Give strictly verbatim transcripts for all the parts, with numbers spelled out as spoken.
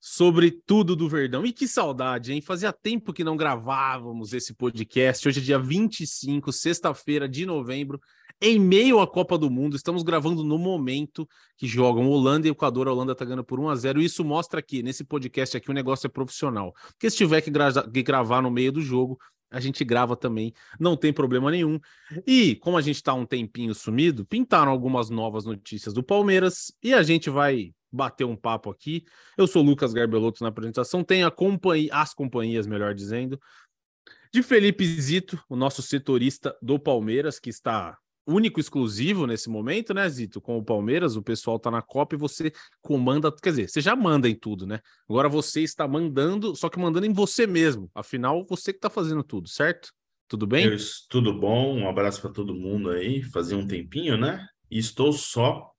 sobre tudo do Verdão. E que saudade, hein? Fazia tempo que não gravávamos esse podcast. Hoje é dia vinte e cinco, sexta-feira de novembro, em meio à Copa do Mundo. Estamos gravando no momento que jogam Holanda e Equador. A Holanda está ganhando por um a zero. Isso mostra que nesse podcast aqui o negócio é profissional. Porque se tiver que, gra- que gravar no meio do jogo, a gente grava também, não tem problema nenhum. E como a gente está um tempinho sumido, pintaram algumas novas notícias do Palmeiras e a gente vai bater um papo aqui. Eu sou o Lucas Garbelotto na apresentação, tenho a companhia, as companhias, melhor dizendo, de Felipe Zito, o nosso setorista do Palmeiras, que está único, exclusivo nesse momento, né, Zito? Com o Palmeiras, o pessoal tá na Copa e você comanda, quer dizer, você já manda em tudo, né? Agora você está mandando, só que mandando em você mesmo. Afinal, você que tá fazendo tudo, certo? Tudo bem? Eu, tudo bom, um abraço para todo mundo aí. Fazia um tempinho, né? E estou só.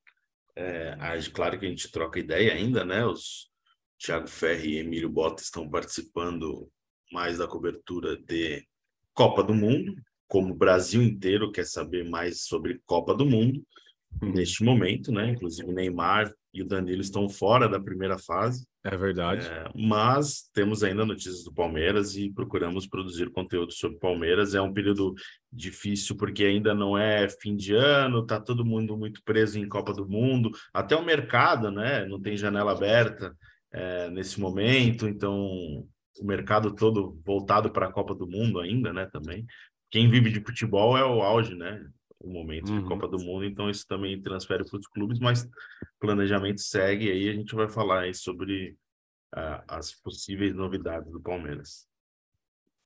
É, claro que a gente troca ideia ainda, né? Os Thiago Ferri e Emílio Botta estão participando mais da cobertura de Copa do Mundo. Como o Brasil inteiro quer saber mais sobre Copa do Mundo, hum. neste momento, né? Inclusive o Neymar e o Danilo estão fora da primeira fase. É verdade. É, mas temos ainda notícias do Palmeiras e procuramos produzir conteúdo sobre Palmeiras. É um período difícil porque ainda não é fim de ano, tá todo mundo muito preso em Copa do Mundo, até o mercado, né? Não tem janela aberta é, nesse momento, então o mercado todo voltado para a Copa do Mundo ainda, né? Também. Quem vive de futebol é o auge, né? O momento uhum. de Copa do Mundo, então isso também transfere para os clubes, mas planejamento segue, aí a gente vai falar aí sobre uh, as possíveis novidades do Palmeiras.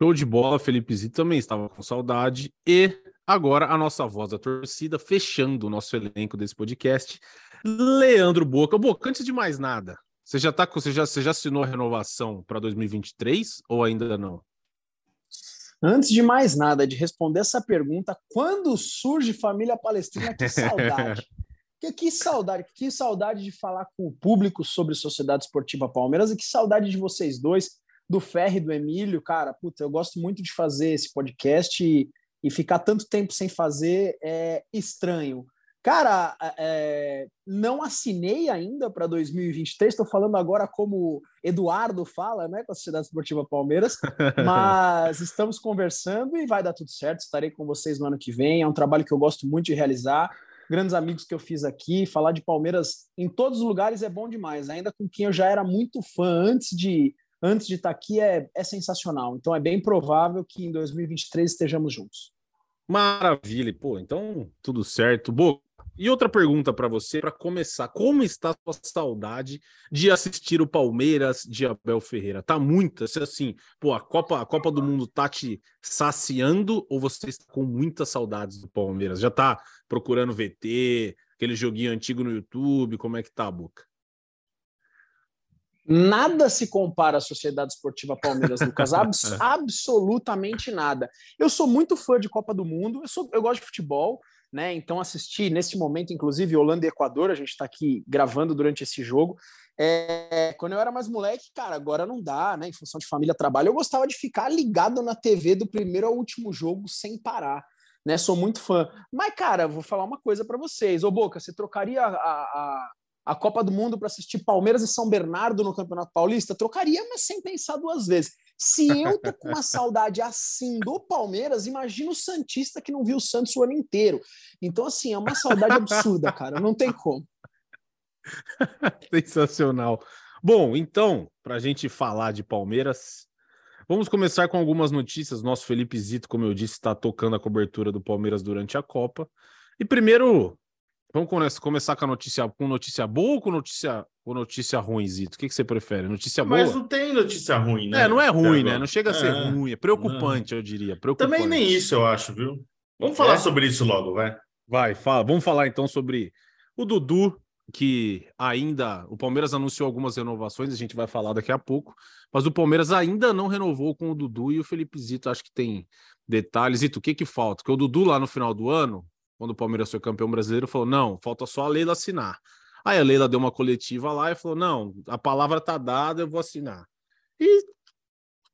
Show de bola, Felipe Zito também estava com saudade, e agora a nossa voz da torcida, fechando o nosso elenco desse podcast, Leandro Boca. Boca, antes de mais nada, você já, tá, você já, você já assinou a renovação para dois mil e vinte e três ou ainda não? Antes de mais nada, de responder essa pergunta, quando surge Família Palestrina, que saudade. que, que saudade, que saudade de falar com o público sobre Sociedade Esportiva Palmeiras e que saudade de vocês dois, do Ferri e do Emílio. Cara, puta, eu gosto muito de fazer esse podcast e, e ficar tanto tempo sem fazer é estranho. Cara, é, não assinei ainda para dois mil e vinte e três, estou falando agora como Eduardo fala, né, com a Sociedade Esportiva Palmeiras, mas estamos conversando e vai dar tudo certo, estarei com vocês no ano que vem, é um trabalho que eu gosto muito de realizar, grandes amigos que eu fiz aqui, falar de Palmeiras em todos os lugares é bom demais, ainda com quem eu já era muito fã antes de antes de estar aqui é, é sensacional, então é bem provável que em dois mil e vinte e três estejamos juntos. Maravilha, pô, então tudo certo, boa. E outra pergunta para você, para começar, como está a sua saudade de assistir o Palmeiras de Abel Ferreira? Tá muita, assim, pô, a Copa, a Copa do Mundo tá te saciando ou você está com muitas saudades do Palmeiras? Já tá procurando V T, aquele joguinho antigo no YouTube, como é que tá a Boca? Nada se compara à Sociedade Esportiva Palmeiras, Lucas, Abs- absolutamente nada. Eu sou muito fã de Copa do Mundo, eu, sou, eu gosto de futebol, né? Então assisti nesse momento, inclusive, Holanda e Equador, a gente está aqui gravando durante esse jogo. É, quando eu era mais moleque, cara, agora não dá, né? Em função de família, trabalho, eu gostava de ficar ligado na T V do primeiro ao último jogo sem parar. Né? Sou muito fã. Mas, cara, vou falar uma coisa para vocês. Ô, Boca, você trocaria a... a, a Copa do Mundo para assistir Palmeiras e São Bernardo no Campeonato Paulista? Trocaria, mas sem pensar duas vezes. Se eu tô com uma saudade assim do Palmeiras, imagina o santista que não viu o Santos o ano inteiro. Então, assim, é uma saudade absurda, cara. Não tem como. Sensacional. Bom, então, para a gente falar de Palmeiras, vamos começar com algumas notícias. Nosso Felipe Zito, como eu disse, está tocando a cobertura do Palmeiras durante a Copa. E primeiro... Vamos começar com a notícia, com notícia boa ou com notícia, com notícia ruim, Zito? O que, que você prefere? Notícia boa? Mas não tem notícia ruim, né? É, não é ruim, né? Não chega a ser é, ruim. É preocupante, não. eu diria. Preocupante. Também nem isso, eu acho, viu? Vamos falar é? sobre isso logo, vai. Vai, fala. Vamos falar então sobre o Dudu, que ainda... O Palmeiras anunciou algumas renovações, a gente vai falar daqui a pouco. Mas o Palmeiras ainda não renovou com o Dudu e o Felipe Zito. Acho que tem detalhes. Zito, o que que falta? Porque o Dudu lá no final do ano... Quando o Palmeiras foi campeão brasileiro, falou, não, falta só a Leila assinar. Aí a Leila deu uma coletiva lá e falou, não, a palavra tá dada, eu vou assinar. E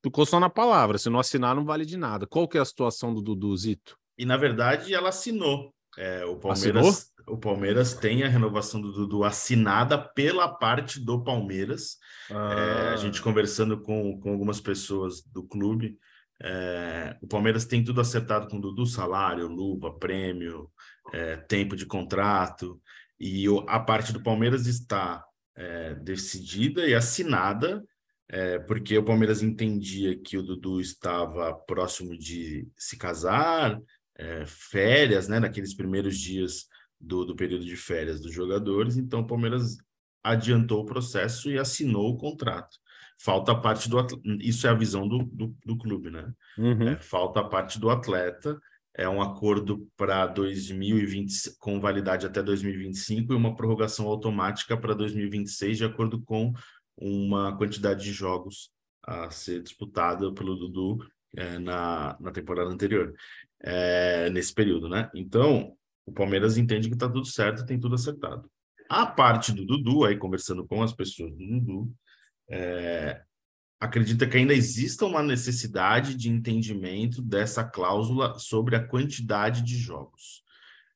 ficou só na palavra, se não assinar não vale de nada. Qual que é a situação do Dudu, Zito? E na verdade ela assinou. É, o Palmeiras, assinou? O Palmeiras tem a renovação do Dudu assinada pela parte do Palmeiras. Ah. É, a gente conversando com, com algumas pessoas do clube, É, o Palmeiras tem tudo acertado com o Dudu, salário, luva, prêmio, é, tempo de contrato, e a parte do Palmeiras está é, decidida e assinada, é, porque o Palmeiras entendia que o Dudu estava próximo de se casar, é, férias, né, naqueles primeiros dias do, do período de férias dos jogadores, então o Palmeiras adiantou o processo e assinou o contrato. Falta a parte do atleta, isso é a visão do, do, do clube, né? Uhum. É, falta a parte do atleta, é um acordo para dois mil e vinte com validade até dois mil e vinte e cinco e uma prorrogação automática para dois mil e vinte e seis, de acordo com uma quantidade de jogos a ser disputada pelo Dudu é, na, na temporada anterior, é, nesse período, né? Então, o Palmeiras entende que está tudo certo, tem tudo acertado. A parte do Dudu, aí conversando com as pessoas do Dudu, É, acredita que ainda exista uma necessidade de entendimento dessa cláusula sobre a quantidade de jogos.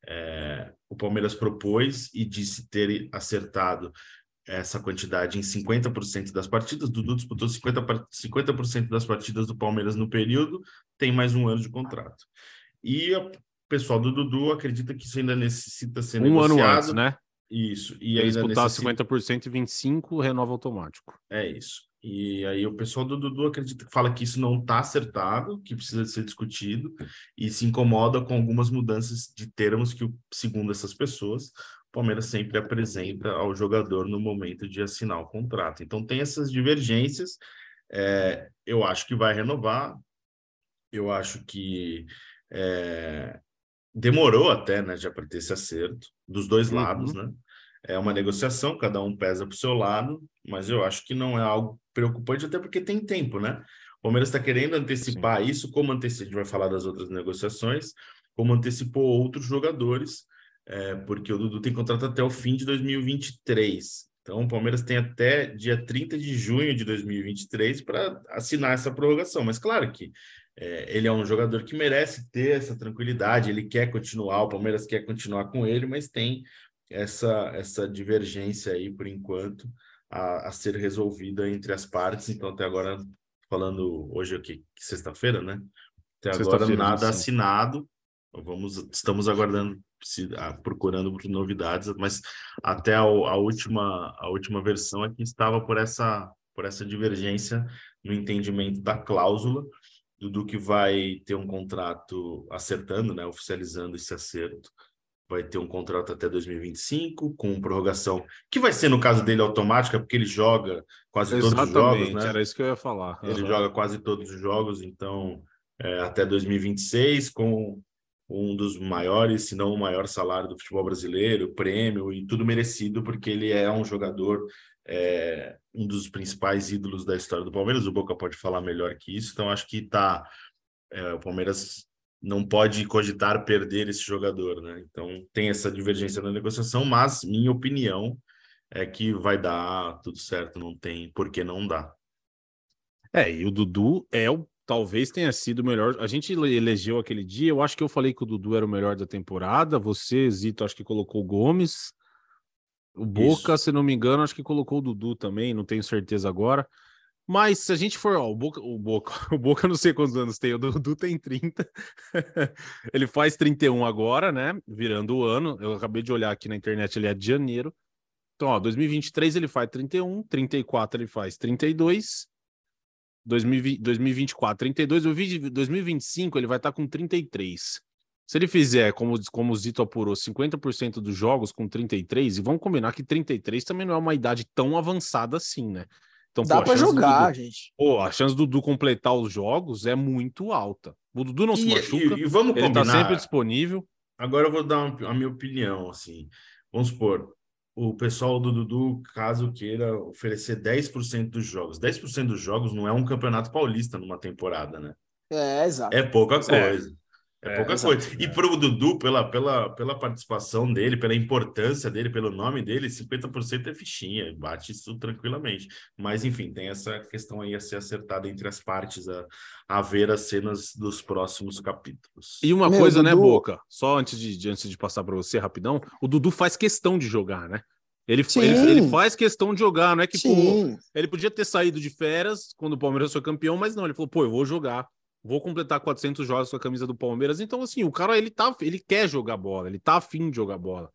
É, o Palmeiras propôs e disse ter acertado essa quantidade em cinquenta por cento das partidas. Dudu disputou cinquenta por cento das partidas do Palmeiras no período, tem mais um ano de contrato. E o pessoal do Dudu acredita que isso ainda necessita ser um negociado. Um ano antes, né? Isso. E aí disputar necessita... cinquenta por cento e vinte e cinco por cento renova automático. É isso. E aí o pessoal do Dudu acredita, fala que isso não está acertado, que precisa ser discutido, e se incomoda com algumas mudanças de termos que, segundo essas pessoas, o Palmeiras sempre apresenta ao jogador no momento de assinar o contrato. Então tem essas divergências. É, eu acho que vai renovar. Eu acho que... É... Demorou até, né, já para ter esse acerto, dos dois uhum. lados, né? É uma negociação, cada um pesa para o seu lado, mas eu acho que não é algo preocupante, até porque tem tempo, né? O Palmeiras está querendo antecipar Sim. isso, como antecipou, a gente vai falar das outras negociações, como antecipou outros jogadores, é, porque o Dudu tem contrato até o fim de dois mil e vinte e três. Então o Palmeiras tem até dia trinta de junho de dois mil e vinte e três para assinar essa prorrogação, mas claro que É, ele é um jogador que merece ter essa tranquilidade, ele quer continuar, o Palmeiras quer continuar com ele, mas tem essa, essa divergência aí, por enquanto, a, a ser resolvida entre as partes. Então, até agora, falando hoje aqui, sexta-feira, né? Até agora, nada assinado. Vamos, estamos aguardando, se, ah, procurando por novidades, mas até a, a, última, a última versão é que estava por essa, por essa divergência no entendimento da cláusula. Dudu que vai ter um contrato acertando, né, oficializando esse acerto, vai ter um contrato até dois mil e vinte e cinco, com prorrogação, que vai ser, no caso dele, automática, porque ele joga quase Exatamente, todos os jogos, né? Era isso que eu ia falar. Ele Exato. joga quase todos os jogos, então, é, até dois mil e vinte e seis, com um dos maiores, se não o maior salário do futebol brasileiro, prêmio e tudo merecido, porque ele é um jogador... É, um dos principais ídolos da história do Palmeiras, o Boca pode falar melhor que isso, então acho que tá, é, o Palmeiras não pode cogitar perder esse jogador, né? Então tem essa divergência na negociação, mas minha opinião é que vai dar tudo certo, não tem por que não dar. É, e o Dudu é o talvez tenha sido o melhor, a gente elegeu aquele dia, eu acho que eu falei que o Dudu era o melhor da temporada, você, Zito, acho que colocou o Gomes... O Boca, Isso. se não me engano, acho que colocou o Dudu também, não tenho certeza agora. Mas se a gente for, ó, o Boca, o Boca, o Boca não sei quantos anos tem, o Dudu tem trinta. Ele faz trinta e um agora, né? Virando o ano. Eu acabei de olhar aqui na internet, ele é de janeiro. Então, ó, dois mil e vinte e três ele faz trinta e um, trinta e quatro ele faz trinta e dois, dois mil e vinte e quatro, trinta e dois, dois mil e vinte e cinco ele vai estar com trinta e três. Se ele fizer, como, como o Zito apurou, cinquenta por cento dos jogos com trinta e três, e vamos combinar que trinta e três também não é uma idade tão avançada assim, né? Então, dá pô, pra jogar, Dudu, gente. Pô, a chance do Dudu completar os jogos é muito alta. O Dudu não e, se machuca, e, e vamos ele combinar. Tá sempre disponível. Agora eu vou dar uma, a minha opinião, assim. Vamos supor, o pessoal do Dudu, caso queira oferecer dez por cento dos jogos. dez por cento dos jogos não é um campeonato paulista numa temporada, né? É, exato. É pouca coisa. É. É pouca é, coisa. E pro Dudu, pela, pela, pela participação dele, pela importância dele, pelo nome dele, cinquenta por cento é fichinha, bate isso tranquilamente. Mas, enfim, tem essa questão aí a ser acertada entre as partes, a, a ver as cenas dos próximos capítulos. E uma Meu, coisa, Dudu... né, Boca? Só antes de, de, antes de passar para você, rapidão, o Dudu faz questão de jogar, né? Ele, ele, ele faz questão de jogar, não é que pô, ele podia ter saído de férias quando o Palmeiras foi campeão, mas não, ele falou, pô, eu vou jogar. Vou completar quatrocentos jogos com a camisa do Palmeiras. Então, assim, o cara, ele, tá, ele quer jogar bola. Ele tá afim de jogar bola.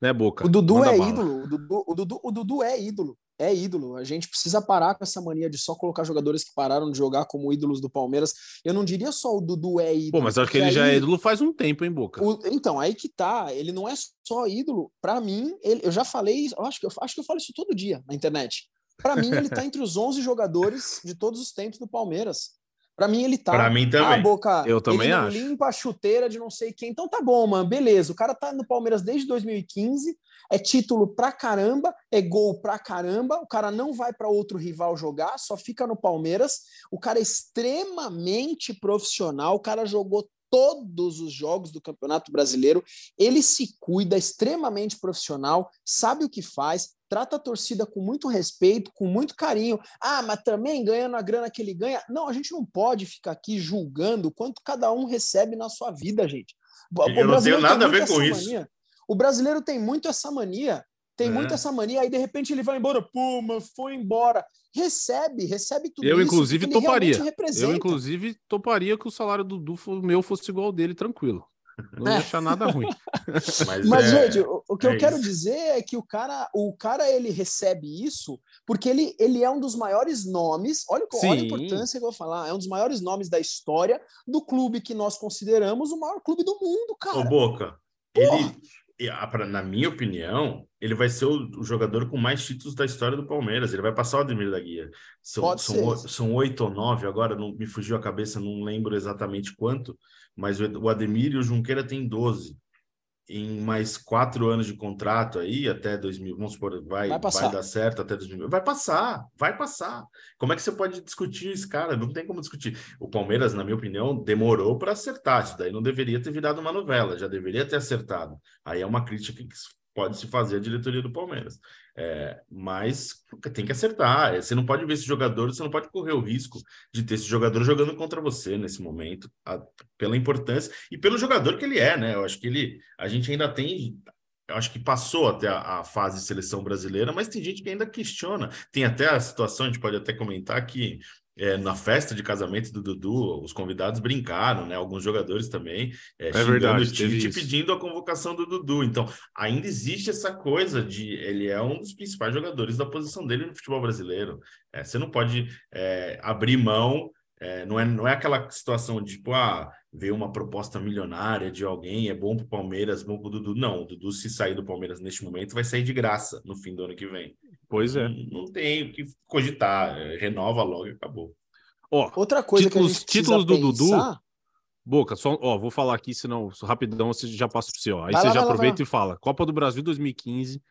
Né, Boca? O Dudu Manda é bala. ídolo. O Dudu, o, Dudu, o Dudu é ídolo. É ídolo. A gente precisa parar com essa mania de só colocar jogadores que pararam de jogar como ídolos do Palmeiras. Eu não diria só o Dudu é ídolo. Pô, mas acho que ele aí... já é ídolo faz um tempo, hein, Boca? O, então, aí que tá. Ele não é só ídolo. Pra mim, ele, eu já falei... Eu acho, que eu, acho que eu falo isso todo dia na internet. Pra mim, ele tá entre os onze jogadores de todos os tempos do Palmeiras. Pra mim ele tá. Pra mim também. Ah, Boca, eu também ele não acho. Limpa a chuteira de não sei quem. Então tá bom, mano. Beleza. O cara tá no Palmeiras desde dois mil e quinze. É título pra caramba. É gol pra caramba. O cara não vai pra outro rival jogar. Só fica no Palmeiras. O cara é extremamente profissional. O cara jogou todos os jogos do Campeonato Brasileiro. Ele se cuida, é extremamente profissional. Sabe o que faz. Trata a torcida com muito respeito, com muito carinho. Ah, mas também ganhando a grana que ele ganha. Não, a gente não pode ficar aqui julgando quanto cada um recebe na sua vida, gente. O eu não tenho nada a ver com isso. Mania. O brasileiro tem muito essa mania. Tem é. muito essa mania. Aí, de repente, ele vai embora. Pô, mas foi embora. Recebe, recebe tudo eu, isso. Inclusive, toparia. Eu, inclusive, toparia que o salário do Dudu meu fosse igual ao dele, tranquilo. Não é. Deixar nada ruim. Mas, Mas é, gente, o, o que é eu isso. quero dizer é que o cara, o cara ele recebe isso porque ele, ele é um dos maiores nomes. Olha, olha a importância que eu vou falar. É um dos maiores nomes da história do clube que nós consideramos o maior clube do mundo, cara. Ô, Boca, ele, na minha opinião, ele vai ser o, o jogador com mais títulos da história do Palmeiras. Ele vai passar o Ademir da Guia. São, são, são oito ou nove agora, não, me fugiu a cabeça, não lembro exatamente quanto. Mas o Ademir e o Junqueira têm doze. Em mais quatro anos de contrato aí, até dois mil, vamos supor, vai, vai, vai dar certo até dois mil. Vai passar, vai passar. Como é que você pode discutir isso, cara? Não tem como discutir. O Palmeiras, na minha opinião, demorou para acertar. Isso daí não deveria ter virado uma novela, já deveria ter acertado. Aí é uma crítica que pode se fazer à diretoria do Palmeiras. É, mas tem que acertar. Você não pode ver esse jogador, você não pode correr o risco de ter esse jogador jogando contra você nesse momento, a, pela importância e pelo jogador que ele é, né? Eu acho que ele, a gente ainda tem, eu acho que passou até a, a fase de seleção brasileira, mas tem gente que ainda questiona. Tem até a situação, a gente pode até comentar que é, na festa de casamento do Dudu, os convidados brincaram, né? Alguns jogadores também é, é xingando o Tite, pedindo a convocação do Dudu. Então, ainda existe essa coisa de ele é um dos principais jogadores da posição dele no futebol brasileiro. É, você não pode é, abrir mão, é, não, é, não é aquela situação de tipo, ah, veio uma proposta milionária de alguém, é bom pro Palmeiras, bom pro Dudu. Não, o Dudu, se sair do Palmeiras neste momento, vai sair de graça no fim do ano que vem. Pois é. Não tem o que cogitar. Renova logo e acabou. Ó, outra coisa títulos, que a gente títulos do pensar... Dudu... Boca, só ó, vou falar aqui, senão rapidão você já passa para você. Ó. Aí vai você lá, já aproveita lá. E fala. Copa do Brasil dois mil e quinze,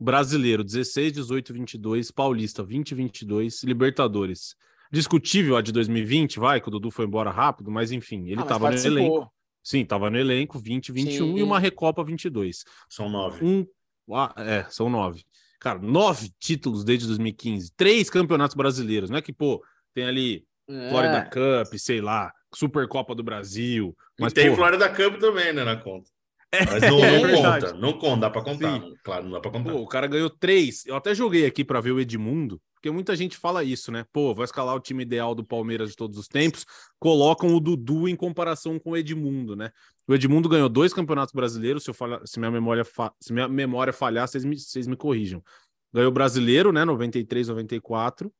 Brasileiro dezesseis, dezoito, vinte e dois, Paulista vinte, vinte e dois, Libertadores. Discutível a de dois mil e vinte, vai, que o Dudu foi embora rápido, mas enfim, ele estava ah, no elenco. Sim, estava no elenco, vinte, vinte e um Sim. e uma Recopa vinte e dois. São nove. Um... Ah, é, são nove. Cara, nove títulos desde dois mil e quinze. Três campeonatos brasileiros. Não é que, pô, tem ali é. Florida Cup, sei lá, Supercopa do Brasil. Mas, e tem pô... Florida Cup também, né, na conta. É, mas não, é não conta, não conta, dá pra contar. Sim. Claro, não dá pra contar. Pô, o cara ganhou três. Eu até joguei aqui pra ver o Edmundo, porque muita gente fala isso, né? Pô, vai escalar o time ideal do Palmeiras de todos os tempos, colocam o Dudu em comparação com o Edmundo, né? O Edmundo ganhou dois campeonatos brasileiros, se, eu fala, se, minha, memória fa, se minha memória falhar, vocês me, vocês me corrijam. Ganhou o brasileiro, né? noventa e três, noventa e quatro.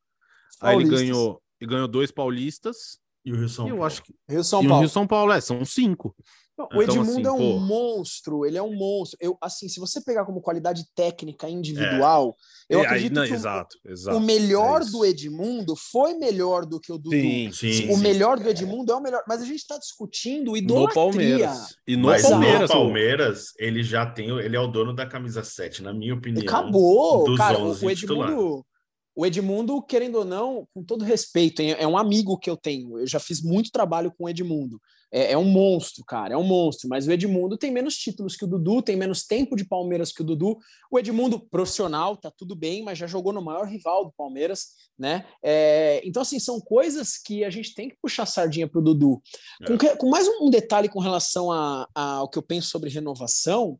Aí ele ganhou, ele ganhou dois paulistas. E o Rio São Paulo. Acho que, Rio São Paulo. O Rio São Paulo, é, são cinco. O então, Edmundo assim, é um pô... monstro, ele é um monstro. Eu, assim, se você pegar como qualidade técnica individual, é. eu é, acredito aí, não, que exato, o, exato, o melhor é do Edmundo foi melhor do que o Dudu. Sim, sim, o sim, melhor sim. do Edmundo é o melhor. Mas a gente está discutindo idolatria. No Palmeiras. E no Mas Palmeiras, no Palmeiras ele já tem, ele é o dono da camisa sete, na minha opinião. Acabou, dos cara, onze o Edmundo... Titular. O Edmundo, querendo ou não, com todo respeito, é um amigo que eu tenho. Eu já fiz muito trabalho com o Edmundo. É, é um monstro, cara, é um monstro. Mas o Edmundo tem menos títulos que o Dudu, tem menos tempo de Palmeiras que o Dudu. O Edmundo, profissional, tá tudo bem, mas já jogou no maior rival do Palmeiras, né? É, então, assim, são coisas que a gente tem que puxar a sardinha pro Dudu. Com, que, com mais um detalhe com relação a, a, ao que eu penso sobre renovação...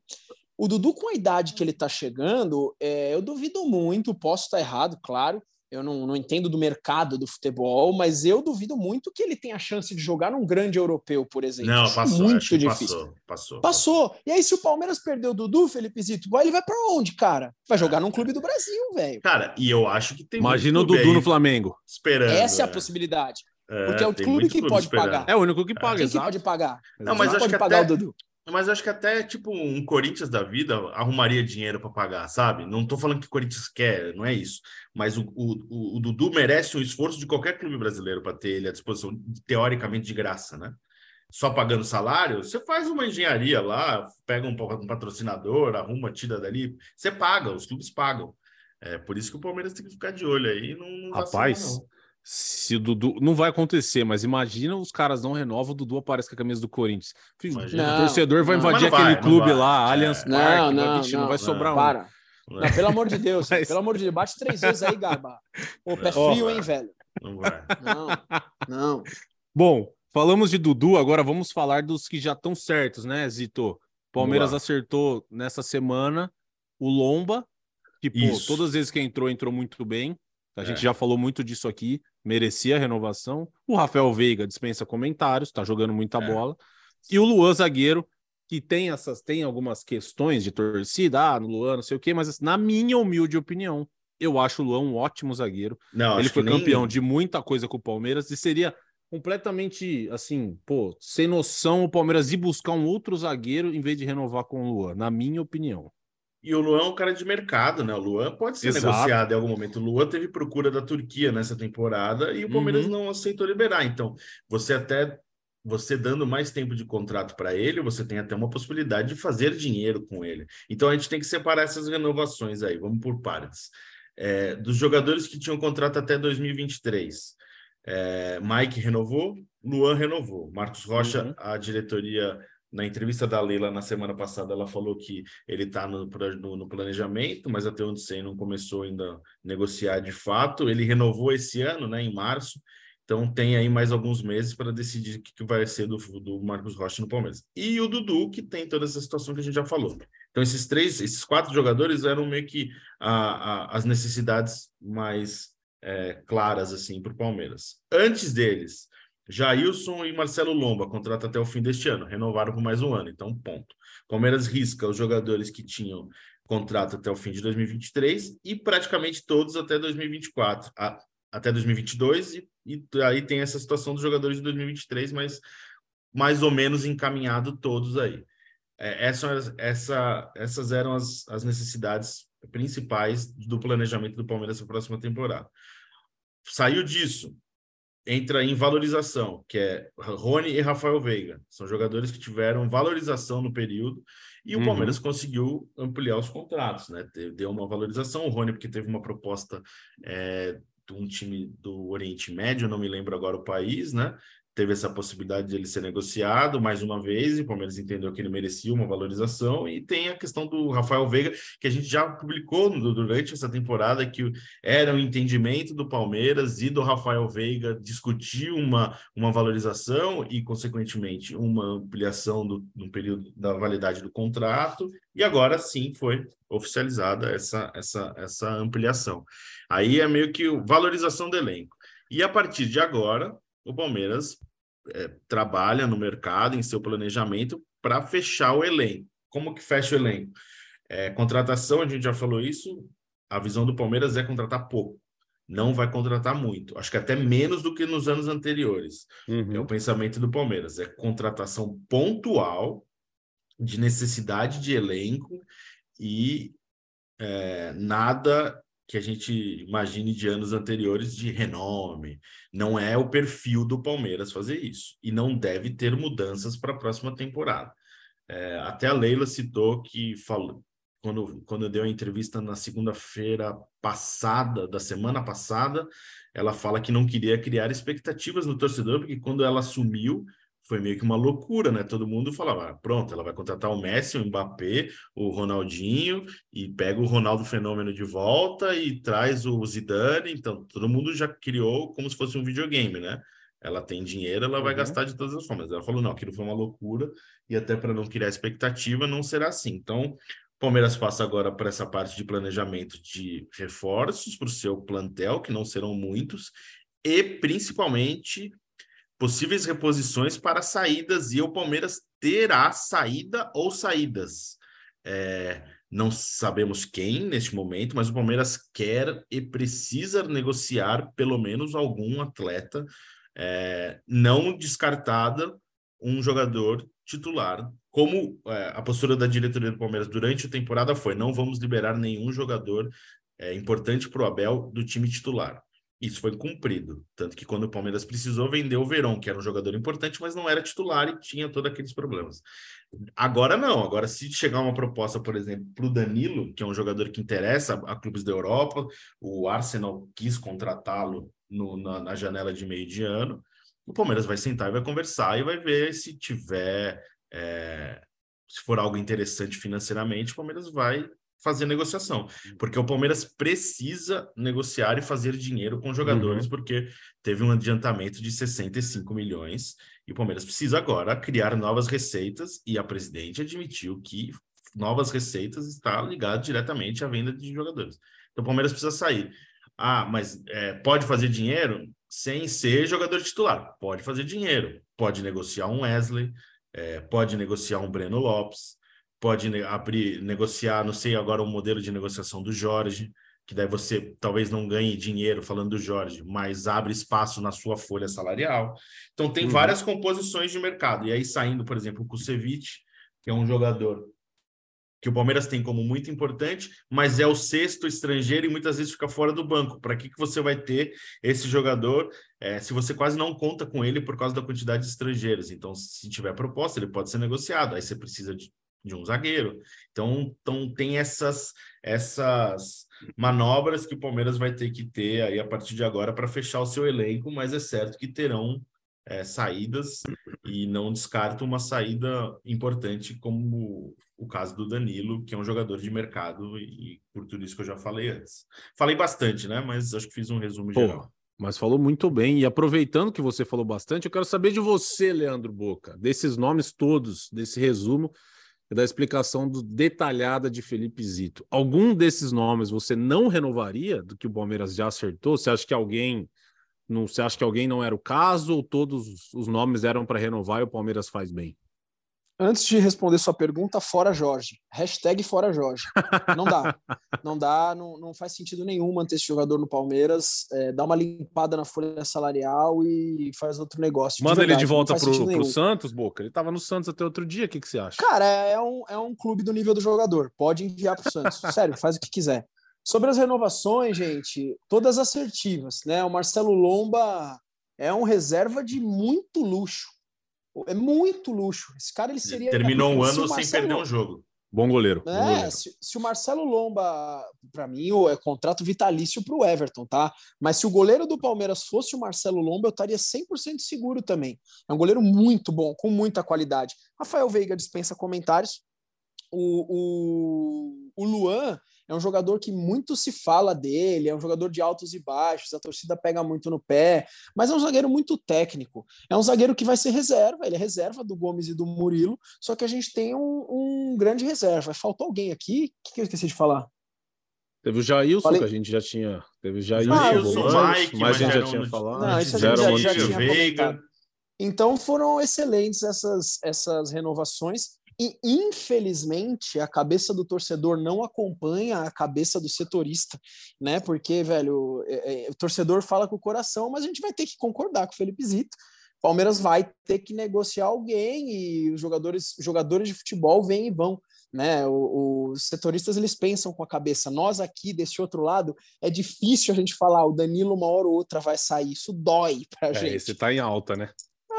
O Dudu, com a idade que ele está chegando, é, eu duvido muito, posso estar errado, claro, eu não, não entendo do mercado do futebol, mas eu duvido muito que ele tenha a chance de jogar num grande europeu, por exemplo. Não, passou, muito difícil. Passou, passou, passou. Passou. E aí, se o Palmeiras perdeu o Dudu, Felipe Zito, ele vai para onde, cara? Vai jogar num clube do Brasil, velho. Cara, e eu acho que tem Imagina muito o Dudu no Flamengo. Esperando. Essa é a possibilidade. É, porque é o clube que clube pode esperando. pagar. É o único que paga, é. Quem que pode pagar? Não, mas não acho pode que pagar até... o Dudu. Mas eu acho que até, tipo, um Corinthians da vida arrumaria dinheiro para pagar, sabe? Não tô falando que o Corinthians quer, não é isso. Mas o, o, o Dudu merece um esforço de qualquer clube brasileiro para ter ele à disposição, teoricamente, de graça, né? Só pagando salário, você faz uma engenharia lá, pega um, um patrocinador, arruma, tira dali, você paga, os clubes pagam. É por isso que o Palmeiras tem que ficar de olho aí. Não, não Rapaz... vacina, não. Se o Dudu... Não vai acontecer, mas imagina os caras não renovam, o Dudu aparece com a camisa do Corinthians. Imagina. O torcedor vai não, invadir não aquele vai, clube lá, é. Allianz Parque, não, não, vai, não, não vai sobrar não, um. Para. Não, não, pelo amor de Deus, mas... pelo amor de Deus, bate três vezes aí, Garba. Pô, pé oh, frio, vai. Hein, velho? Não vai. Não, não. Bom, falamos de Dudu, agora vamos falar dos que já estão certos, né, Zito? Palmeiras Boa. acertou nessa semana o Lomba, que, pô, Isso. todas as vezes que entrou, entrou muito bem. A gente é. já falou muito disso aqui, merecia a renovação. O Rafael Veiga dispensa comentários, tá jogando muita é. bola. E o Luan, zagueiro, que tem, essas, tem algumas questões de torcida, ah, no Luan, não sei o quê, mas na minha humilde opinião, eu acho o Luan um ótimo zagueiro. Não, Ele foi campeão nem... de muita coisa com o Palmeiras e seria completamente, assim, pô, sem noção o Palmeiras ir buscar um outro zagueiro em vez de renovar com o Luan, na minha opinião. E o Luan é um cara de mercado, né? O Luan pode ser Exato. negociado em algum momento. O Luan teve procura da Turquia nessa temporada e o Palmeiras uhum. não aceitou liberar. Então, você até... Você dando mais tempo de contrato para ele, você tem até uma possibilidade de fazer dinheiro com ele. Então, a gente tem que separar essas renovações aí. Vamos por partes. É, dos jogadores que tinham contrato até dois mil e vinte e três. É, Mike renovou, Luan renovou. Marcos Rocha, uhum. a diretoria... Na entrevista da Leila na semana passada, ela falou que ele está no, no, no planejamento, mas até onde sei não começou ainda a negociar de fato. Ele renovou esse ano, né, em março, então tem aí mais alguns meses para decidir o que, que vai ser do, do Marcos Rocha no Palmeiras. E o Dudu, que tem toda essa situação que a gente já falou. Então esses três, esses quatro jogadores eram meio que a, a, as necessidades mais é, claras assim, para o Palmeiras. Antes deles... Jailson e Marcelo Lomba, contrato até o fim deste ano, renovaram por mais um ano, então ponto. Palmeiras risca os jogadores que tinham contrato até o fim de dois mil e vinte e três e praticamente todos até dois mil e vinte e quatro, a, até dois mil e vinte e dois e, e aí tem essa situação dos jogadores de dois mil e vinte e três, mas mais ou menos encaminhado todos aí. É, essa, essa, essas eram as, as necessidades principais do planejamento do Palmeiras para a próxima temporada. Saiu disso. Entra em valorização, que é Rony e Rafael Veiga. São jogadores que tiveram valorização no período e uhum. o Palmeiras conseguiu ampliar os contratos, né? Deu uma valorização. O Rony, porque teve uma proposta é, de um time do Oriente Médio, não me lembro agora o país, né? Teve essa possibilidade de ele ser negociado mais uma vez, e o Palmeiras entendeu que ele merecia uma valorização, e tem a questão do Rafael Veiga, que a gente já publicou durante essa temporada, que era um entendimento do Palmeiras e do Rafael Veiga discutir uma, uma valorização e, consequentemente, uma ampliação do, do período da validade do contrato, e agora sim foi oficializada essa, essa, essa ampliação. Aí é meio que valorização do elenco. E a partir de agora... O Palmeiras é, trabalha no mercado, em seu planejamento, para fechar o elenco. Como que fecha o elenco? É, contratação, a gente já falou isso, a visão do Palmeiras é contratar pouco. não vai contratar muito. Acho que até menos do que nos anos anteriores. Uhum. É o pensamento do Palmeiras. É contratação pontual, de necessidade de elenco e é, nada que a gente imagine de anos anteriores de renome. Não é o perfil do Palmeiras fazer isso. E não deve ter mudanças para a próxima temporada. É, até a Leila citou que falou, quando, quando eu dei a entrevista na segunda-feira passada, da semana passada, ela fala que não queria criar expectativas no torcedor, porque quando ela assumiu, foi meio que uma loucura, né? Todo mundo falava, ah, pronto, ela vai contratar o Messi, o Mbappé, o Ronaldinho, e pega o Ronaldo Fenômeno de volta e traz o Zidane. Então, todo mundo já criou como se fosse um videogame, né? Ela tem dinheiro, ela vai uhum. gastar de todas as formas. Ela falou, não, aquilo foi uma loucura, e até para não criar expectativa, não será assim. Então, Palmeiras passa agora para essa parte de planejamento de reforços para o seu plantel, que não serão muitos, e principalmente possíveis reposições para saídas, e o Palmeiras terá saída ou saídas. É, não sabemos quem neste momento, mas o Palmeiras quer e precisa negociar pelo menos algum atleta, é, não descartada um jogador titular, como é, a postura da diretoria do Palmeiras durante a temporada foi, não vamos liberar nenhum jogador é, importante para o Abel do time titular. Isso foi cumprido, tanto que quando o Palmeiras precisou vender o Verón, que era um jogador importante, mas não era titular e tinha todos aqueles problemas. Agora não, agora se chegar uma proposta, por exemplo, para o Danilo, que é um jogador que interessa a clubes da Europa, o Arsenal quis contratá-lo No, na, na janela de meio de ano, o Palmeiras vai sentar e vai conversar e vai ver se tiver, é, se for algo interessante financeiramente, o Palmeiras vai fazer negociação, porque o Palmeiras precisa negociar e fazer dinheiro com jogadores, uhum. porque teve um adiantamento de sessenta e cinco milhões e o Palmeiras precisa agora criar novas receitas, e a presidente admitiu que novas receitas está ligado diretamente à venda de jogadores. Então o Palmeiras precisa sair. Ah, mas é, pode fazer dinheiro sem ser jogador titular. Pode fazer dinheiro. Pode negociar um Wesley, é, pode negociar um Breno Lopes, pode ne- abrir, negociar, não sei agora o modelo de negociação do Jorge, que daí você talvez não ganhe dinheiro falando do Jorge, mas abre espaço na sua folha salarial. Então tem uhum. várias composições de mercado. E aí saindo, por exemplo, o Kusevic, que é um jogador que o Palmeiras tem como muito importante, mas é o sexto estrangeiro e muitas vezes fica fora do banco. Para que, que você vai ter esse jogador é, se você quase não conta com ele por causa da quantidade de estrangeiros? Então, se tiver proposta, ele pode ser negociado. Aí você precisa de, de um zagueiro. Então, então tem essas, essas manobras que o Palmeiras vai ter que ter aí a partir de agora para fechar o seu elenco, mas é certo que terão É, saídas, e não descarto uma saída importante como o, o caso do Danilo, que é um jogador de mercado, e, e por tudo isso que eu já falei antes. Falei bastante, né? Mas acho que fiz um resumo Pô, geral. Mas falou muito bem, e aproveitando que você falou bastante, eu quero saber de você, Leandro Boca, desses nomes todos, desse resumo e da explicação do, detalhada de Felipe Zito. Algum desses nomes você não renovaria do que o Palmeiras já acertou? Você acha que alguém... Não, você acha que alguém não era o caso ou todos os nomes eram para renovar e o Palmeiras faz bem? Antes de responder sua pergunta, fora Jorge. Hashtag fora Jorge. Não dá. Não dá, não, não faz sentido nenhum manter esse jogador no Palmeiras. É, dá uma limpada na folha salarial e faz outro negócio. Manda de verdade, ele de volta pro, pro Santos, Boca? Ele estava no Santos até outro dia, o que, que você acha? Cara, é um, é um clube do nível do jogador. Pode enviar pro Santos. Sério, faz o que quiser. Sobre as renovações, gente, todas assertivas, né? O Marcelo Lomba é um reserva de muito luxo. É muito luxo. Esse cara, ele seria... Terminou um ano sem perder um jogo. Bom goleiro. É, bom goleiro. Se, se o Marcelo Lomba, para mim, é contrato vitalício para o Everton, tá? Mas se o goleiro do Palmeiras fosse o Marcelo Lomba, eu estaria cem por cento seguro também. É um goleiro muito bom, com muita qualidade. Rafael Veiga dispensa comentários. O, o, o Luan... É um jogador que muito se fala dele, é um jogador de altos e baixos, a torcida pega muito no pé, mas é um zagueiro muito técnico. É um zagueiro que vai ser reserva, ele é reserva do Gomes e do Murilo, só que a gente tem um, um grande reserva. Faltou alguém aqui? O que eu esqueci de falar? Teve o Jailson, Falei... que a gente já tinha... Teve o Jailson, ah, o Mike, mas a gente já tinha falado. Não, isso a gente já, já tinha comentado. Então foram excelentes essas, essas renovações. E, infelizmente, a cabeça do torcedor não acompanha a cabeça do setorista, né? Porque, velho, é, é, o torcedor fala com o coração, mas a gente vai ter que concordar com o Felipe Zito. O Palmeiras vai ter que negociar alguém e os jogadores, jogadores de futebol vêm e vão, né? O, os setoristas, eles pensam com a cabeça. Nós aqui, desse outro lado, é difícil a gente falar, o Danilo uma hora ou outra vai sair. Isso dói pra é, gente. Esse tá em alta, né?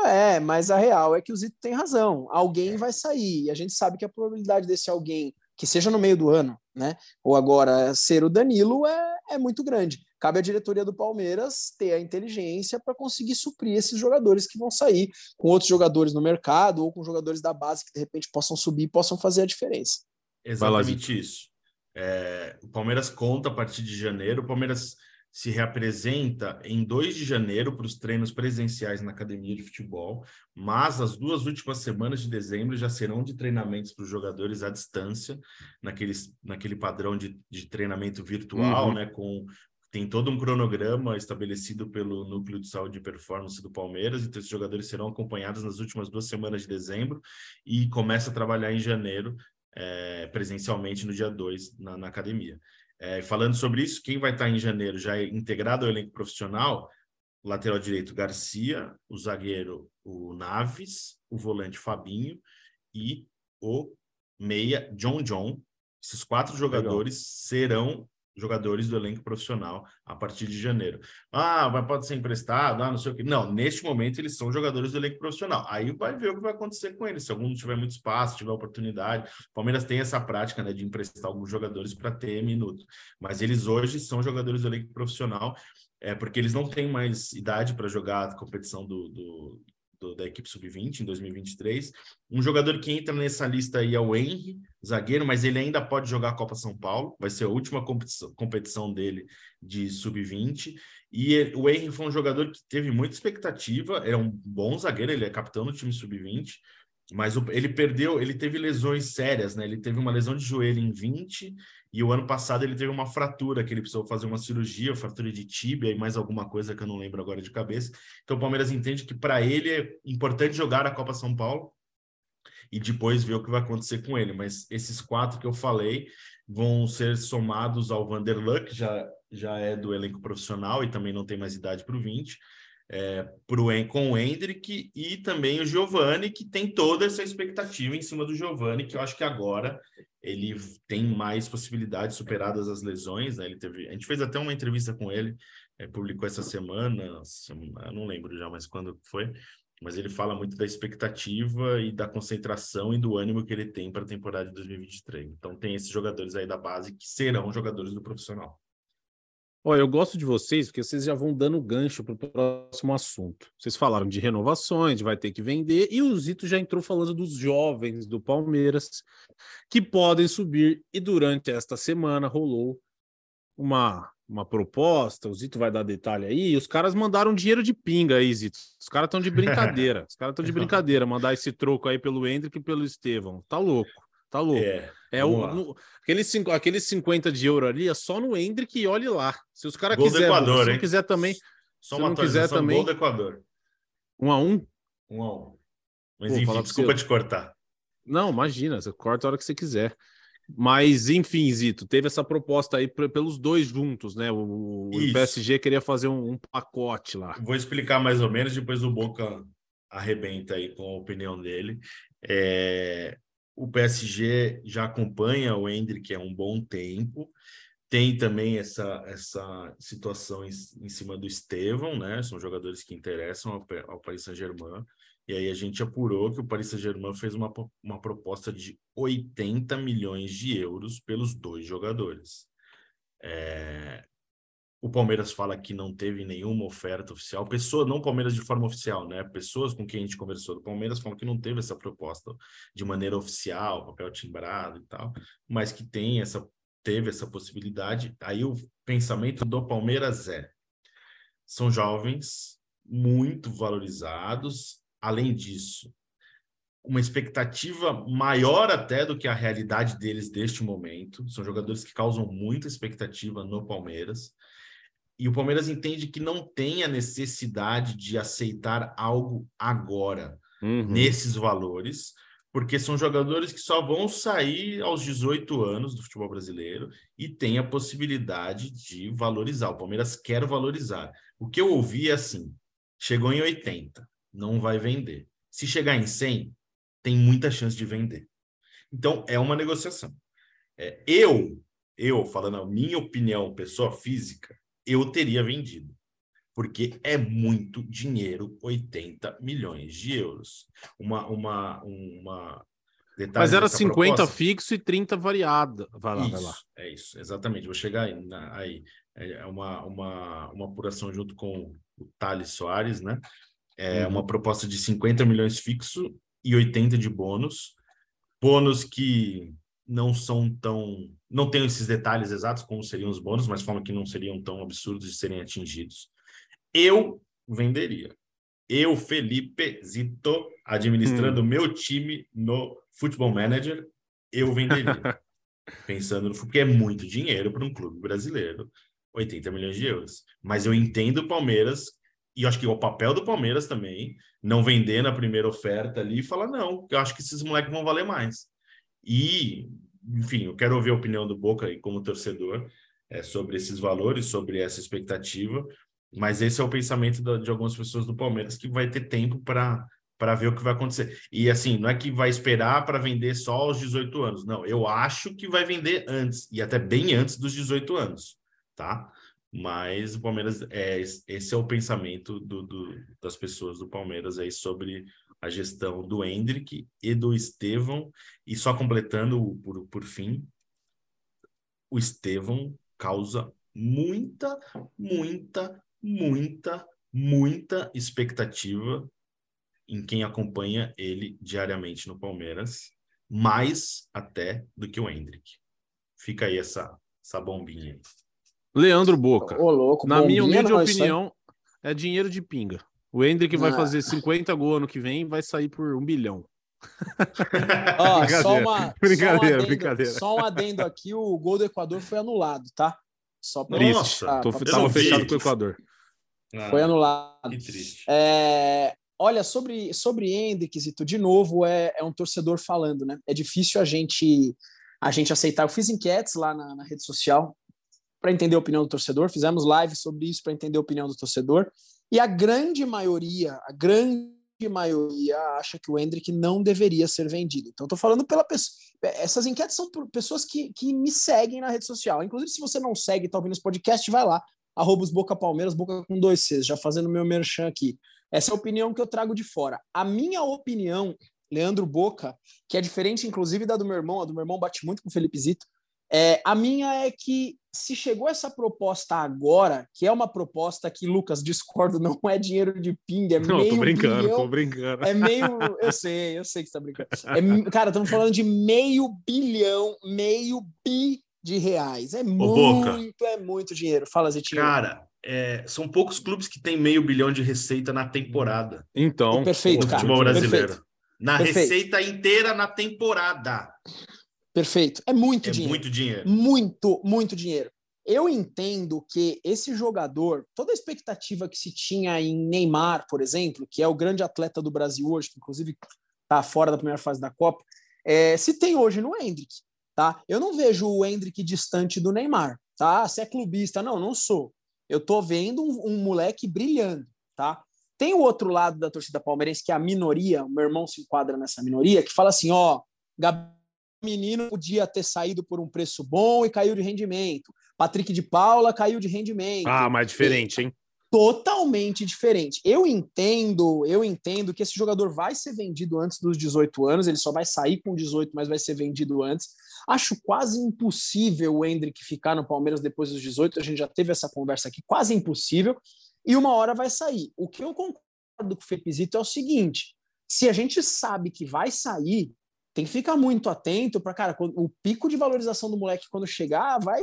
É, mas a real é que o Zito tem razão. Alguém vai sair. E a gente sabe que a probabilidade desse alguém, que seja no meio do ano, né? Ou agora, ser o Danilo é, é muito grande. Cabe à diretoria do Palmeiras ter a inteligência para conseguir suprir esses jogadores que vão sair com outros jogadores no mercado ou com jogadores da base que, de repente, possam subir e possam fazer a diferença. Exatamente isso. É, o Palmeiras conta a partir de janeiro. O Palmeiras se reapresenta em dois de janeiro para os treinos presenciais na academia de futebol, mas as duas últimas semanas de dezembro já serão de treinamentos para os jogadores à distância, naqueles, naquele padrão de, de treinamento virtual, uhum. né, com, tem todo um cronograma estabelecido pelo Núcleo de Saúde e Performance do Palmeiras, então esses jogadores serão acompanhados nas últimas duas semanas de dezembro e começa a trabalhar em janeiro, é, presencialmente no dia dois na, na academia. É, falando sobre isso, quem vai estar em janeiro já é integrado ao elenco profissional, lateral direito Garcia, o zagueiro o Naves, o volante Fabinho e o meia John John. Esses quatro jogadores Legal. serão jogadores do elenco profissional a partir de janeiro. Ah, mas pode ser emprestado, ah, não sei o quê. Não, neste momento eles são jogadores do elenco profissional. Aí vai ver o que vai acontecer com eles. Se algum não tiver muito espaço, tiver oportunidade. O Palmeiras tem essa prática, né, de emprestar alguns jogadores para ter minuto. Mas eles hoje são jogadores do elenco profissional, é, porque eles não têm mais idade para jogar a competição do... do da equipe sub vinte em dois mil e vinte e três. Um jogador que entra nessa lista aí é o Henry, zagueiro, mas ele ainda pode jogar a Copa São Paulo, vai ser a última competição, competição dele de sub vinte. E ele, o Henry foi um jogador que teve muita expectativa, é um bom zagueiro, ele é capitão do time sub vinte, mas o, ele perdeu, ele teve lesões sérias, né? Ele teve uma lesão de joelho em vinte e o ano passado ele teve uma fratura, que ele precisou fazer uma cirurgia, fratura de tíbia e mais alguma coisa que eu não lembro agora de cabeça. Então o Palmeiras entende que para ele é importante jogar a Copa São Paulo e depois ver o que vai acontecer com ele. Mas esses quatro que eu falei vão ser somados ao Vanderlan, que já, já é do elenco profissional e também não tem mais idade para o vinte, É, pro, com o Endrick e também o Giovani, que tem toda essa expectativa em cima do Giovani, que eu acho que agora ele tem mais possibilidades superadas as lesões, né? Ele teve, a gente fez até uma entrevista com ele, é, publicou essa semana, eu não lembro já mais quando foi, mas ele fala muito da expectativa e da concentração e do ânimo que ele tem para a temporada de dois mil e vinte e três. Então tem esses jogadores aí da base que serão jogadores do profissional. Olha, eu gosto de vocês porque vocês já vão dando gancho para o próximo assunto. Vocês falaram de renovações, de vai ter que vender, e o Zito já entrou falando dos jovens do Palmeiras que podem subir, e durante esta semana rolou uma, uma proposta, o Zito vai dar detalhe aí, e os caras mandaram dinheiro de pinga aí, Zito. Os caras estão de brincadeira, os caras estão de brincadeira, mandar esse troco aí pelo Endrick e pelo Estevão, tá louco. Tá louco. É, é o, no, aqueles, cinco, aqueles cinquenta de euro ali é só no Endrick e olhe lá. Se os caras quiserem, se não quiser também. Só uma atualização, também, gol do Equador. Um a um? Um a um. Mas Pô, enfim, desculpa te cortar. Não, imagina, você corta a hora que você quiser. Mas enfim, Zito, teve essa proposta aí pra, pelos dois juntos, né? O, o P S G queria fazer um, um pacote lá. Vou explicar mais ou menos, depois o Boca arrebenta aí com a opinião dele. É... O P S G já acompanha o Endrick há um bom tempo. Tem também essa, essa situação em, em cima do Estevão, né? São jogadores que interessam ao, ao Paris Saint-Germain. E aí a gente apurou que o Paris Saint-Germain fez uma, uma proposta de oitenta milhões de euros pelos dois jogadores. É... O Palmeiras fala que não teve nenhuma oferta oficial. Pessoa, não Palmeiras de forma oficial, né? Pessoas com quem a gente conversou do Palmeiras falam que não teve essa proposta de maneira oficial, papel timbrado e tal, mas que tem essa, teve essa possibilidade. Aí o pensamento do Palmeiras é: são jovens muito valorizados, além disso, uma expectativa maior até do que a realidade deles deste momento. São jogadores que causam muita expectativa no Palmeiras. E o Palmeiras entende que não tem a necessidade de aceitar algo agora, uhum. nesses valores, porque são jogadores que só vão sair aos dezoito anos do futebol brasileiro e tem a possibilidade de valorizar. O Palmeiras quer valorizar. O que eu ouvi é assim, chegou em oitenta, não vai vender. Se chegar em cem, tem muita chance de vender. Então, é uma negociação. É, eu, eu, falando a minha opinião, pessoa física, eu teria vendido. Porque é muito dinheiro, oitenta milhões de euros. Uma... uma, uma... Detalhe. Mas era cinquenta proposta. Fixo e trinta variada. Vai lá, isso, vai lá. É isso, exatamente. Vou chegar aí. Na, aí. É uma, uma, uma apuração junto com o Thales Soares, né? É uhum. Uma proposta de cinquenta milhões fixo e oitenta de bônus. Bônus que não são tão... Não tenho esses detalhes exatos como seriam os bônus, mas falam que não seriam tão absurdos de serem atingidos. Eu venderia. Eu, Felipe Zito, administrando o hum. meu time no Futebol Manager, eu venderia. Pensando no... Porque é muito dinheiro para um clube brasileiro. oitenta milhões de euros. Mas eu entendo o Palmeiras, e acho que o papel do Palmeiras também, não vender na primeira oferta ali e falar, não, eu acho que esses moleques vão valer mais. E, enfim, eu quero ouvir a opinião do Boca aí como torcedor é, sobre esses valores, sobre essa expectativa. Mas esse é o pensamento da, de algumas pessoas do Palmeiras, que vai ter tempo para ver o que vai acontecer. E assim, não é que vai esperar para vender só aos dezoito anos. Não, eu acho que vai vender antes, e até bem antes dos dezoito anos, tá? Mas o Palmeiras, é, esse é o pensamento do, do, das pessoas do Palmeiras aí sobre a gestão do Endrick e do Estevão. E só completando, por, por fim, o Estevão causa muita, muita... muita, muita expectativa em quem acompanha ele diariamente no Palmeiras, mais até do que o Endrick. Fica aí essa, essa bombinha. Leandro Boca. Ô, louco, na minha humilde opinião, sair... é dinheiro de pinga. O Endrick ah. vai fazer cinquenta gols ano que vem e vai sair por um bilhão. Ó, brincadeira, só uma, brincadeira, só um brincadeira. Só um adendo aqui, o gol do Equador foi anulado, tá? Só pra... Nossa, ah, tô, pra... tava fechado com o Equador. Ah, foi anulado. Que triste. É, olha, sobre, sobre Endrick, Zito, de novo, é, é um torcedor falando, né? É difícil a gente, a gente aceitar. Eu fiz enquetes lá na, na rede social para entender a opinião do torcedor. Fizemos live sobre isso para entender a opinião do torcedor. E a grande maioria, a grande maioria acha que o Endrick não deveria ser vendido. Então, estou falando pela pessoa... Essas enquetes são por pessoas que, que me seguem na rede social. Inclusive, se você não segue e está ouvindo esse podcast, vai lá, arroba os Boca Palmeiras, Boca com dois Cs, já fazendo meu merchan aqui. Essa é a opinião que eu trago de fora. A minha opinião, Leandro Boca, que é diferente, inclusive, da do meu irmão, a do meu irmão bate muito com o Felipe Zito, é, a minha é que se chegou essa proposta agora, que é uma proposta que, Lucas, discordo, não é dinheiro de pinga, é não, meio... Não, tô brincando, bilhão, tô brincando. É meio... Eu sei, eu sei que você tá brincando. É, cara, estamos falando de meio bilhão, meio bi de reais. É ô, muito, Boca, é muito dinheiro. Fala, Zitinho. Cara, é, são poucos clubes que têm meio bilhão de receita na temporada. Então, é perfeito, cara, futebol brasileiro. Perfeito. Na perfeito. Receita inteira na temporada. Perfeito. É muito é dinheiro. muito dinheiro. Muito, muito dinheiro. Eu entendo que esse jogador, toda a expectativa que se tinha em Neymar, por exemplo, que é o grande atleta do Brasil hoje, que inclusive está fora da primeira fase da Copa, é, se tem hoje no Endrick, tá? Eu não vejo o Endrick distante do Neymar, tá? Se é clubista, não, não sou. Eu tô vendo um, um moleque brilhando, tá? Tem o outro lado da torcida palmeirense, que é a minoria, o meu irmão se enquadra nessa minoria, que fala assim, ó, Gabriel, menino podia ter saído por um preço bom e caiu de rendimento. Patrick de Paula caiu de rendimento. Ah, mas diferente, hein? Totalmente diferente. Eu entendo, eu entendo que esse jogador vai ser vendido antes dos dezoito anos, ele só vai sair com dezoito, mas vai ser vendido antes. Acho quase impossível o Endrick ficar no Palmeiras depois dos dezoito, a gente já teve essa conversa aqui, quase impossível, e uma hora vai sair. O que eu concordo com o Felipe Zito é o seguinte, se a gente sabe que vai sair, tem que ficar muito atento para, cara, o pico de valorização do moleque quando chegar, vai...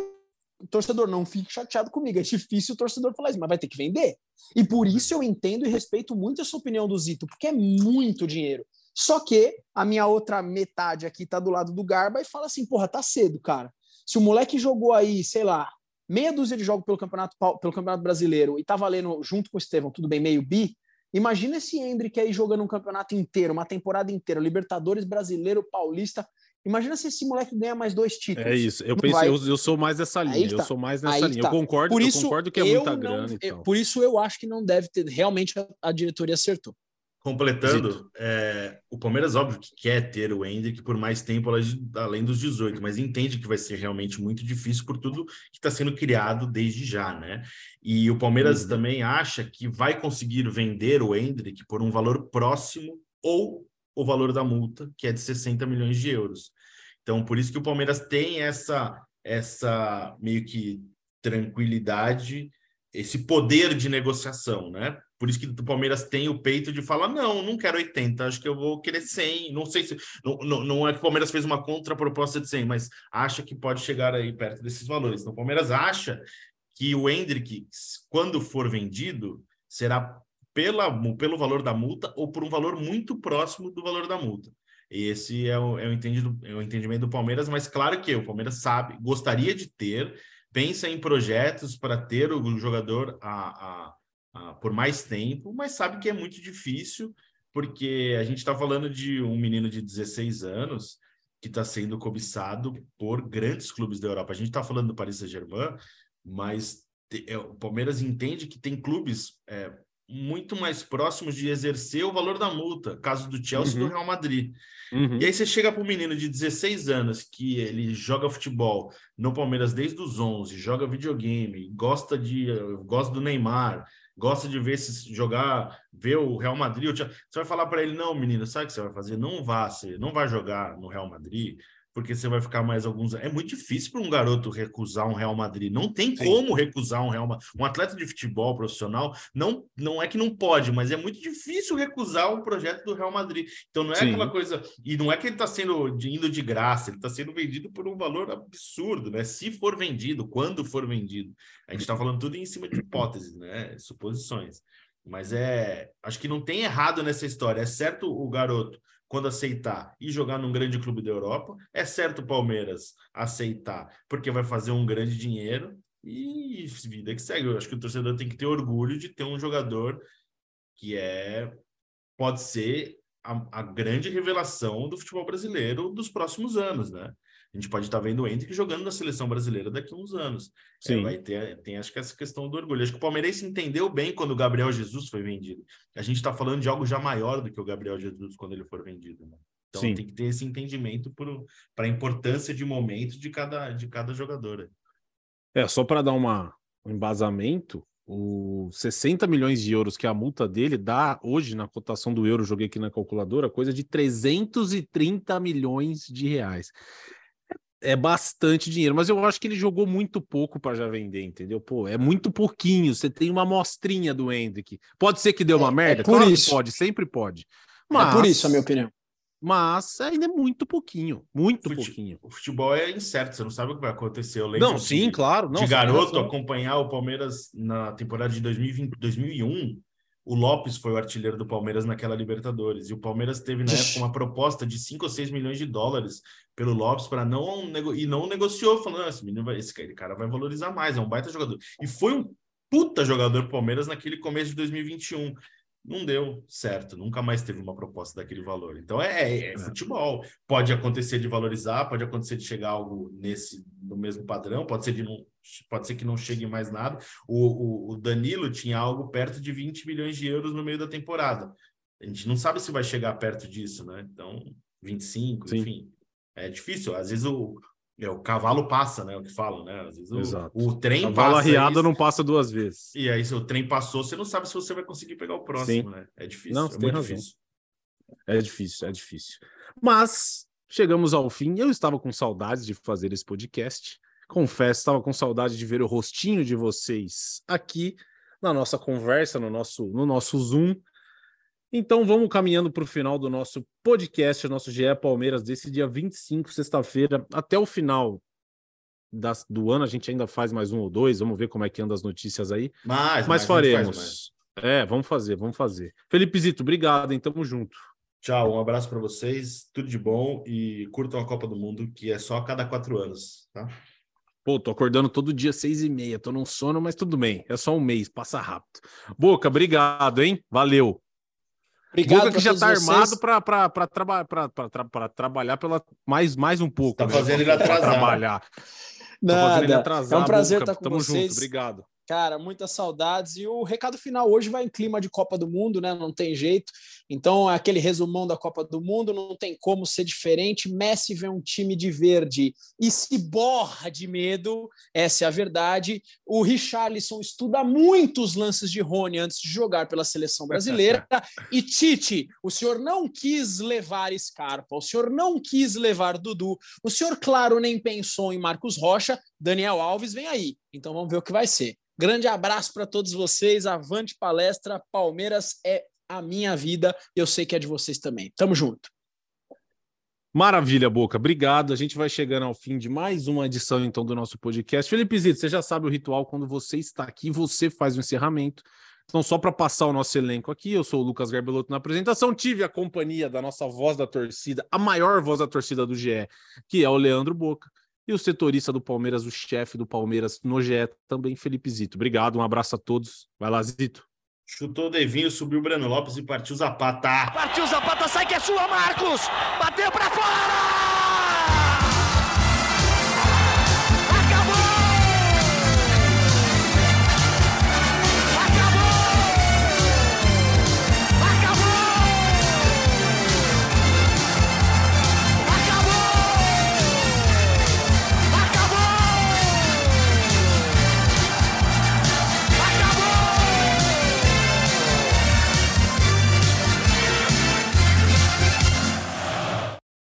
O torcedor não fique chateado comigo. É difícil o torcedor falar isso, mas vai ter que vender. E por isso eu entendo e respeito muito essa opinião do Zito, porque é muito dinheiro. Só que a minha outra metade aqui tá do lado do Garba e fala assim, porra, tá cedo, cara. Se o moleque jogou aí, sei lá, meia dúzia de jogos pelo Campeonato, pelo Campeonato Brasileiro e tá valendo, junto com o Estevão, tudo bem, meio bi, Imagina esse Endrick aí jogando um campeonato inteiro, uma temporada inteira, Libertadores, Brasileiro, Paulista. Imagina se esse moleque ganha mais dois títulos. É isso, eu penso, eu, eu sou mais dessa linha, eu sou mais nessa linha. Eu concordo, eu concordo que é muita grana e tal. Por isso eu acho que não deve ter, realmente a, a diretoria acertou. Completando, é, o Palmeiras, óbvio, que quer ter o Endrick por mais tempo além dos dezoito, mas entende que vai ser realmente muito difícil por tudo que está sendo criado desde já, né? E o Palmeiras uhum. também acha que vai conseguir vender o Endrick por um valor próximo ou o valor da multa, que é de sessenta milhões de euros. Então, por isso que o Palmeiras tem essa, essa meio que tranquilidade, esse poder de negociação, né? Por isso que o Palmeiras tem o peito de falar, não, não quero oitenta, acho que eu vou querer cem. Não sei se... Não, não, não é que o Palmeiras fez uma contraproposta de cem, mas acha que pode chegar aí perto desses valores. Então, o Palmeiras acha que o Endrick, quando for vendido, será pela, pelo valor da multa ou por um valor muito próximo do valor da multa. Esse é o, é o, entendido, é o entendimento do Palmeiras, mas claro que o Palmeiras sabe, gostaria de ter, pensa em projetos para ter o jogador a... a Ah, por mais tempo, mas sabe que é muito difícil, porque a gente está falando de um menino de dezesseis anos que está sendo cobiçado por grandes clubes da Europa. A gente está falando do Paris Saint-Germain, mas te, é, o Palmeiras entende que tem clubes é, muito mais próximos de exercer o valor da multa, caso do Chelsea uhum. e do Real Madrid. Uhum. E aí você chega para um menino de dezesseis anos que ele joga futebol no Palmeiras desde os onze, joga videogame, gosta, de, gosta do Neymar, gosta de ver se jogar, ver o Real Madrid. Você vai falar para ele, não, menino, sabe o que você vai fazer? Não vá, você não vai jogar no Real Madrid, porque você vai ficar mais alguns... É muito difícil para um garoto recusar um Real Madrid. Não tem Sim. como recusar um Real Madrid. Um atleta de futebol profissional, não, não é que não pode, mas é muito difícil recusar um projeto do Real Madrid. Então não é Sim. aquela coisa... E não é que ele está sendo indo de graça, ele está sendo vendido por um valor absurdo, né? Se for vendido, quando for vendido. A gente está falando tudo em cima de hipóteses, né? Suposições. Mas é... Acho que não tem errado nessa história. É certo o garoto quando aceitar e jogar num grande clube da Europa, é certo o Palmeiras aceitar, porque vai fazer um grande dinheiro e vida que segue. Eu acho que o torcedor tem que ter orgulho de ter um jogador que é, pode ser a, a grande revelação do futebol brasileiro dos próximos anos, né? A gente pode estar vendo o Endrick jogando na seleção brasileira daqui a uns anos. Sim. É, vai ter, tem acho que essa questão do orgulho. Acho que o Palmeirense entendeu bem quando o Gabriel Jesus foi vendido. A gente está falando de algo já maior do que o Gabriel Jesus quando ele for vendido, né? Então Sim. tem que ter esse entendimento para a importância de momento de cada, de cada jogador. É, só para dar uma, um embasamento, os sessenta milhões de euros que a multa dele dá hoje na cotação do euro, joguei aqui na calculadora, coisa de trezentos e trinta milhões de reais. É bastante dinheiro, mas eu acho que ele jogou muito pouco para já vender, entendeu? Pô, é muito pouquinho, você tem uma amostrinha do Endrick. Pode ser que deu uma merda? É por claro isso. Que pode, sempre pode. Mas, é por isso, a minha opinião. Mas ainda é muito pouquinho, muito Fute... pouquinho. O futebol é incerto, você não sabe o que vai acontecer. Eu lembro não, de, sim, claro. Não, de garoto, não. acompanhar o Palmeiras na temporada de dois mil e vinte, dois mil e um, o Lopes foi o artilheiro do Palmeiras naquela Libertadores. E o Palmeiras teve, na época, uma proposta de cinco ou seis milhões de dólares pelo Lopes para não nego... e não negociou, falando, ah, esse menino vai... esse cara vai valorizar mais, é um baita jogador. E foi um puta jogador pro Palmeiras naquele começo de dois mil e vinte e um. Não deu certo, nunca mais teve uma proposta daquele valor. Então é, é, é futebol. Pode acontecer de valorizar, pode acontecer de chegar algo nesse, no mesmo padrão, pode ser, de não, pode ser que não chegue mais nada. O, o, o Danilo tinha algo perto de vinte milhões de euros no meio da temporada. A gente não sabe se vai chegar perto disso, né? Então, vinte e cinco, Sim. enfim. É difícil. Às vezes o, é, o cavalo passa, né? O que falam, né? Às vezes o, o trem cavalo passa. Cavalo arriado não passa duas vezes. E aí, se o trem passou, você não sabe se você vai conseguir pegar o próximo, Sim. né? É difícil. Não, é muito razão. difícil. É difícil, é difícil. Mas chegamos ao fim. Eu estava com saudades de fazer esse podcast. Confesso, estava com saudade de ver o rostinho de vocês aqui na nossa conversa, no nosso, no nosso Zoom. Então vamos caminhando para o final do nosso podcast, nosso G E Palmeiras, desse dia vinte e cinco, sexta-feira, até o final das, do ano. A gente ainda faz mais um ou dois, vamos ver como é que anda as notícias aí. Mas, mas, mas faremos. Mais. É, vamos fazer, vamos fazer. Felipe Zito, obrigado, hein? Tamo junto. Tchau, um abraço para vocês, tudo de bom e curtam a Copa do Mundo, que é só a cada quatro anos, tá? Pô, tô acordando todo dia seis e meia, tô num sono, mas tudo bem, é só um mês, passa rápido. Boca, obrigado, hein? Valeu. Obrigado. Boca que já tá armado para para para trabalhar para trabalhar pela mais mais um pouco. Tá né? fazendo ele atrasar. Trabalhar. Nada. Ele atrasar, é um prazer Boca. Estar com Tamo vocês. Junto. Obrigado. Cara, muitas saudades, e o recado final hoje vai em clima de Copa do Mundo, né? Não tem jeito, então aquele resumão da Copa do Mundo, não tem como ser diferente. Messi vê um time de verde e se borra de medo, essa é a verdade. O Richarlison estuda muito os lances de Rony antes de jogar pela seleção brasileira, e Tite, o senhor não quis levar Scarpa, o senhor não quis levar Dudu, o senhor, claro, nem pensou em Marcos Rocha, Daniel Alves vem aí, então vamos ver o que vai ser. Grande abraço para todos vocês, avante palestra, Palmeiras é a minha vida, eu sei que é de vocês também. Tamo junto. Maravilha, Boca, obrigado. A gente vai chegando ao fim de mais uma edição, então, do nosso podcast. Felipe Zito, você já sabe o ritual, quando você está aqui, você faz o encerramento. Então, só para passar o nosso elenco aqui, eu sou o Lucas Garbelotto na apresentação, tive a companhia da nossa voz da torcida, a maior voz da torcida do G E, que é o Leandro Boca. E o setorista do Palmeiras, o chefe do Palmeiras no G E, também Felipe Zito. Obrigado, um abraço a todos. Vai lá, Zito. Chutou o Devinho, subiu o Breno Lopes e partiu Zapata. Partiu Zapata, sai que é sua, Marcos! Bateu pra fora!